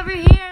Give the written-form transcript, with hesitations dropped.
over here.